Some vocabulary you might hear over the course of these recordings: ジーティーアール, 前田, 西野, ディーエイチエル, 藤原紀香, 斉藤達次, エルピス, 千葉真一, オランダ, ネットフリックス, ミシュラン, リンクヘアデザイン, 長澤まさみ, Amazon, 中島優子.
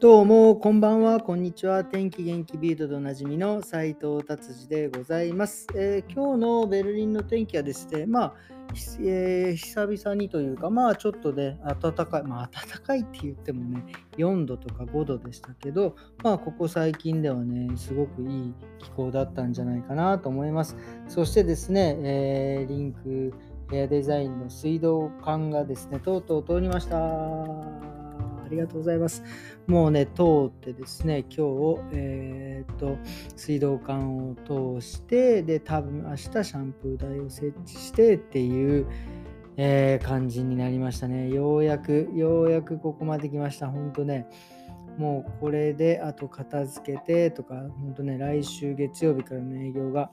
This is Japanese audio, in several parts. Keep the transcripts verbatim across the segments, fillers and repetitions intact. どうもこんばんは、こんにちは。天気元気ビートでおなじみの斉藤達次でございます。えー、今日のベルリンの天気はですね、まあ、えー、久々にというか、まあちょっとで、ね、暖かい、まあ暖かいって言ってもねよんどとかごどでしたけど、まあここ最近ではねすごくいい気候だったんじゃないかなと思います。そしてですね、えー、リンクヘアデザインの水道管がですねとうとう通りました。ありがとうございます。もうね通ってですね、今日、えー、っと水道管を通して、で多分明日シャンプー台を設置してっていう、えー、感じになりましたね。ようやくようやくここまで来ました。ほんとね、もうこれであと片付けてとか、ほんとね来週月曜日からの営業が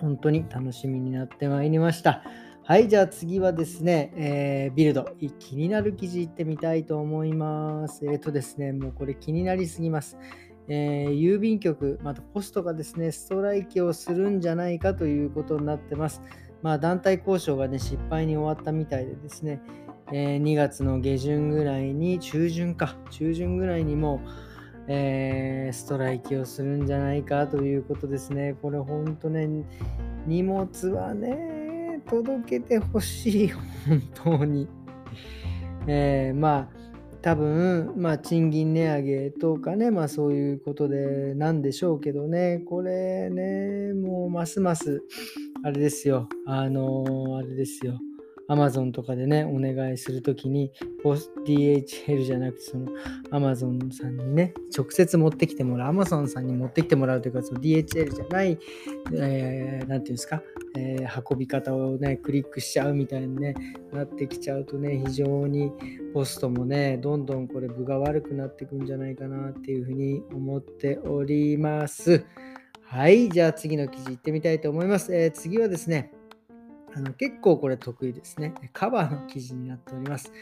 本当に楽しみになってまいりました。はい、じゃあ次はですね、えー、ビルド気になる記事いってみたいと思います。えっとですねもうこれ気になりすぎます。えー、郵便局またポストがですねストライキをするんじゃないかということになってます。まあ団体交渉がね失敗に終わったみたいでですね、えー、にがつの下旬ぐらいに中旬か中旬ぐらいにもう、えー、ストライキをするんじゃないかということですね。これほんとね荷物はね届けてほしい、本当に。えー、まあ多分、まあ、賃金値上げとかね、まあそういうことでなんでしょうけどね、これねもうますますあれですよ、あのー、あれですよ、Amazon とかでねお願いするときに ディーエイチエル じゃなくてその Amazon さんにね直接持ってきてもらう Amazon さんに持ってきてもらうというか、その ディーエイチエル じゃない、えー、なんていうんですか、えー、運び方をねクリックしちゃうみたいに、ね、なってきちゃうとね、非常にポストもねどんどんこれ分が悪くなってくんじゃないかなっていうふうに思っております。はい、じゃあ次の記事いってみたいと思います。えー、次はですね、あの結構これ得意ですね。カバーの記事になっております。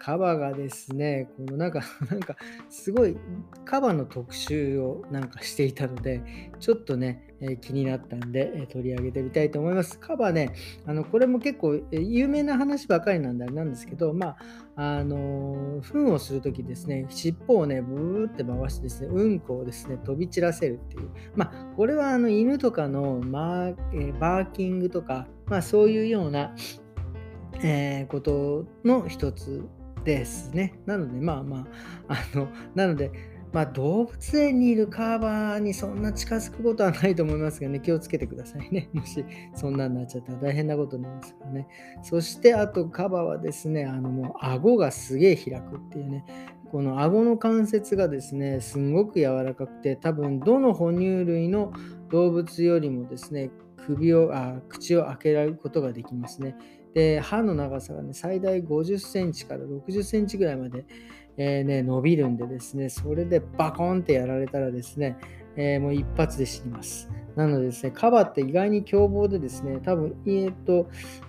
カバーがですね、このなんかなんかすごいカバーの特集をなんかしていたので、ちょっとね、えー、気になったんで、えー、取り上げてみたいと思います。カバーね、あのこれも結構、えー、有名な話ばかりなんだなんですけど、まああのー、糞をするときですね、尻尾をねブーって回してですね、うんこをですね飛び散らせるっていう、まあこれはあの犬とかのマー、えー、バーキングとか、まあそういうような、えー、ことの一つですね。なのでまあまああのなのでまあ動物園にいるカバーにそんな近づくことはないと思いますがね、気をつけてくださいね。もしそんなんなっちゃったら大変なことになりますからね。そしてあとカバーはですね、あのもう顎がすげえ開くっていうね、この顎の関節がですねすんごく柔らかくて、多分どの哺乳類の動物よりもですね首をあ口を開けられることができますね。で歯の長さがね最大ごじゅっセンチからろくじゅっセンチぐらいまで、えーね、伸びるんでですね、それでバコンってやられたらですね、えー、もう一発で死にます。なのでですね、カバって意外に凶暴でですね、多分、えー、と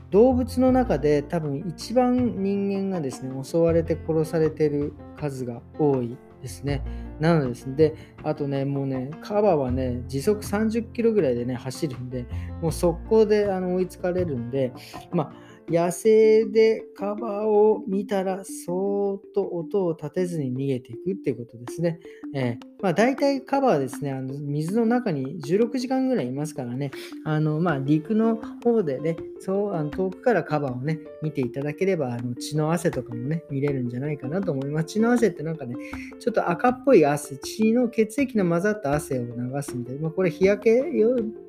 動物の中で多分一番人間がですね襲われて殺されてる数が多いですね。なのでですね、であとねもうねカバはね時速さんじゅっキロぐらいでね走るんで、もう速攻であの追いつかれるんで、まあ野生でカバを見たらそーっと音を立てずに逃げていくっていうことですね。えーまあ、大体カバはですね、あの水の中にじゅうろくじかんぐらいいますからね、あのまあ陸の方でね、そうあの遠くからカバをね見ていただければ、あの血の汗とかもね見れるんじゃないかなと思います。血の汗ってなんかねちょっと赤っぽい汗、血の血液の混ざった汗を流すみたいな、まあ、これ日焼け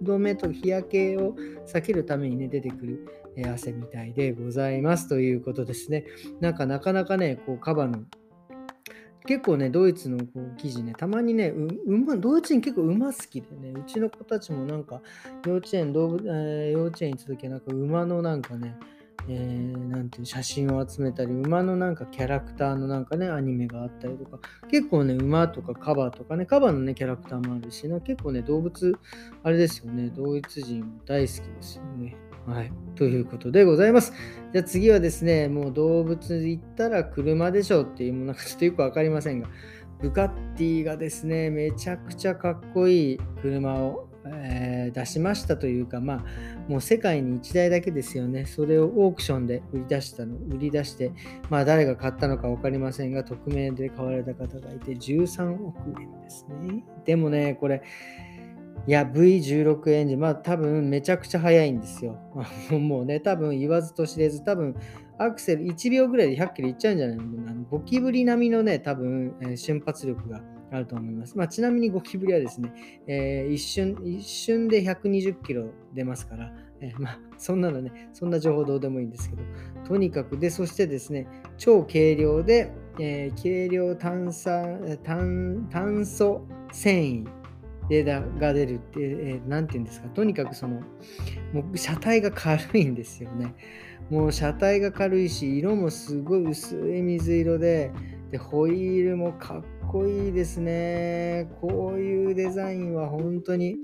止めと日焼けを避けるためにね出てくる汗みたいでございますということですね。なんかなかなかねこうカバの結構ねドイツのこう記事ね、たまにねう馬ドイツに結構馬好きでね、うちの子たちもなんか幼稚園動物、えー、幼稚園行った時はなんか馬のなんかね、えー、なんていう写真を集めたり、馬のなんかキャラクターのなんかねアニメがあったりとか、結構ね馬とかカバとかね、カバのねキャラクターもあるしな、結構ね動物あれですよね、ドイツ人大好きですよね。はい、ということでございます。じゃあ次はですね、もう動物行ったら車でしょうっていう、もうなんかちょっとよくわかりませんが、ブガッティがですねめちゃくちゃかっこいい車をえー、出しましたというか、まあもう世界にいちだいだけですよね。それをオークションで売り出したの売り出して、まあ誰が買ったのか分かりませんが、匿名で買われた方がいてじゅうさんおくえんですね。でもね、これいや ブイじゅうろく エンジン、まあ多分めちゃくちゃ速いんですよ。もうね、多分言わずと知れず、多分アクセルいちびょうぐらいでひゃっキロいっちゃうんじゃないのかな。ゴキブリ並みのね、多分、えー、瞬発力があると思います。まあ、ちなみにゴキブリはですね、えー、一瞬一瞬でひゃくにじゅっキロ出ますから、えー、まあそんなのね、そんな情報どうでもいいんですけど、とにかくで、そしてですね、超軽量で、えー、軽量炭酸炭炭素繊維でだが出るって、えー、なんていうんですか、とにかくそのもう車体が軽いんですよね。もう車体が軽いし、色もすごい薄い水色で、でホイールもかっこいいですね。こういうデザインは本当に、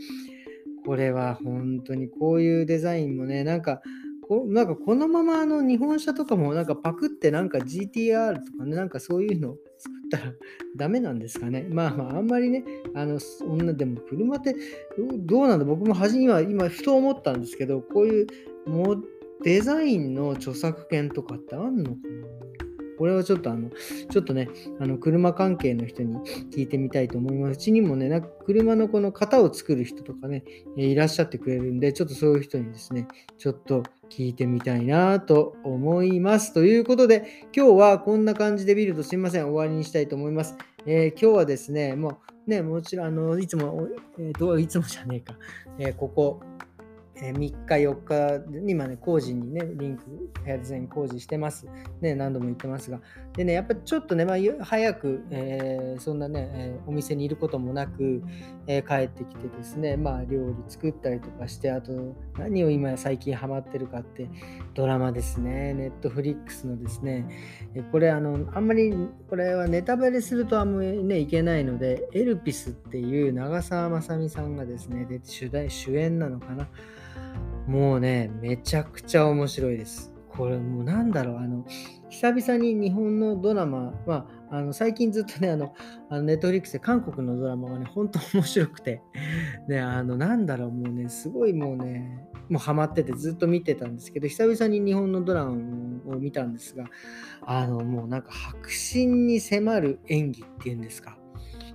これは本当にこういうデザインもね、なんかこなんかこのままあの日本車とかもなんかパクって、なんか ジーティーアール とかね、なんかそういうの作ったらダメなんですかね。まあまああんまりね、あの女でも車ってどうなんだ、僕も初めは今ふと思ったんですけど、こういうもうデザインの著作権とかってあんのかな。これはちょっとあのちょっとね、あの車関係の人に聞いてみたいと思います。うちにもね、なんか車のこの型を作る人とかね、いらっしゃってくれるんで、ちょっとそういう人にですね、ちょっと聞いてみたいなと思います。ということで、今日はこんな感じでビルド、すみません、終わりにしたいと思います。えー、今日はですね、もうね、もちろんあのいつも、えー、どういつもじゃねえか、えー、ここ。みっかよっかに今ね、工事にね、リンクフェアデザイン工事してますね、何度も言ってますが、でね、やっぱりちょっとね、まあ、早く、えー、そんなね、えー、お店にいることもなく、えー、帰ってきてですね、まあ料理作ったりとかして、あと何を今最近ハマってるかって、ドラマですね、ネットフリックスのですね、これあのあんまりこれはネタバレするとあんまりねいけないので、エルピスっていう長澤まさみさんがですね、で主題主演なのかな。もうね、めちゃくちゃ面白いです。これもうなんだろう、あの久々に日本のドラマ、まあ、あの最近ずっとね、あのネットフリックスで韓国のドラマがね、本当面白くて、ね、あのなんだろう、もうね、すごいもうね、もうハマっててずっと見てたんですけど、久々に日本のドラマを見たんですが、あのもうなんか迫真に迫る演技っていうんですか。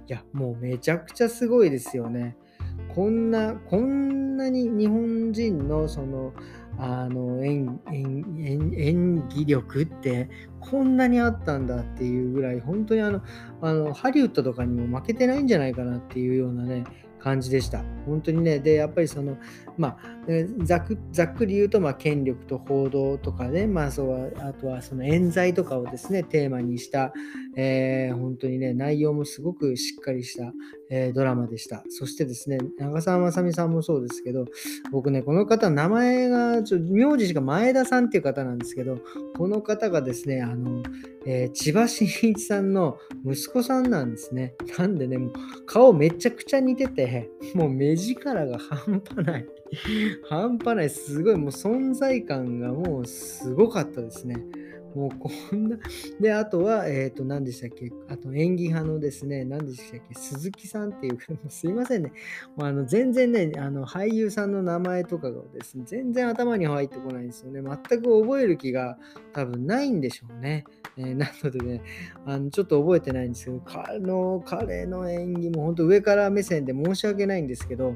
いや、もうめちゃくちゃすごいですよね。こんなこんなに日本人のそのあの演、演、演技力ってこんなにあったんだっていうぐらい、本当にあのあのハリウッドとかにも負けてないんじゃないかなっていうようなね感じでした。本当にね、でやっぱりそのまあざくざっくり言うと、まあ権力と報道とかね、まあそうあとはその冤罪とかをですねテーマにした、えー、本当にね内容もすごくしっかりした、えー、ドラマでした。そしてですね、長澤まさみさんもそうですけど、僕ねこの方名前がちょ名字しか前田さんっていう方なんですけど、この方がですねあの、えー、千葉真一さんの息子さんなんですね。なんでねもう顔めちゃくちゃ似てて。もう目力が半端ない半端ないすごい、もう存在感がもうすごかったですね。もうこんなで、あとはえっと何でしたっけ、あと演技派のですね何でしたっけ鈴木さんっていうすいませんね、もうあの全然ねあの俳優さんの名前とかがですね全然頭に入ってこないんですよね。全く覚える気が多分ないんでしょうね。えー、なのでねあのちょっと覚えてないんですけど、彼の彼の演技も本当上から目線で申し訳ないんですけど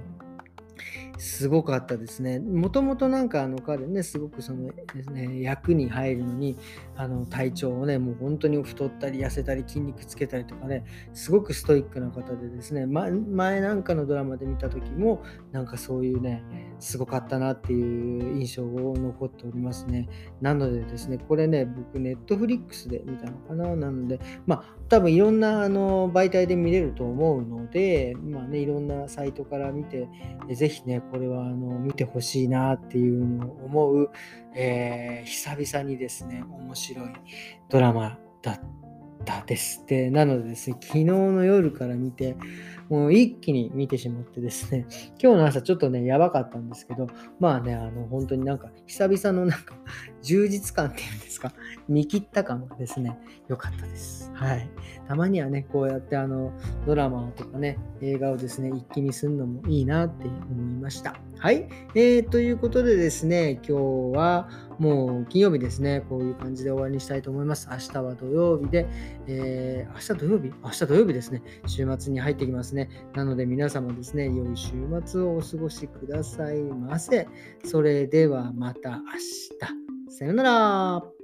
すごかったですね。もともとなんかあの彼ねすごくその、ね、役に入るのにあの体調をねもう本当に太ったり痩せたり筋肉つけたりとかねすごくストイックな方でですね、ま、前なんかのドラマで見た時もなんかそういうねすごかったなっていう印象を残っておりますね。なのでですねこれね僕ネットフリックスで見たのかな、なのでまあ多分いろんなあの媒体で見れると思うので、まあねいろんなサイトから見てぜひねこれはあの見てほしいなっていうのを思う、えー、久々にですね面白いドラマだったです。で、なのでですね昨日の夜から見てもう一気に見てしまってですね、今日の朝ちょっとねやばかったんですけど、まあねあの本当になんか久々のなんか充実感っていうんですか、見切った感がですね、良かったです。はい。たまにはね、こうやってあのドラマとかね、映画をですね、一気にするのもいいなって思いました。はい。えー、ということでですね、今日はもう金曜日ですね、こういう感じで終わりにしたいと思います。明日は土曜日で、えー、明日土曜日明日土曜日ですね、週末に入ってきますね。なので皆様ですね、良い週末をお過ごしくださいませ。それではまた明日。さよなら。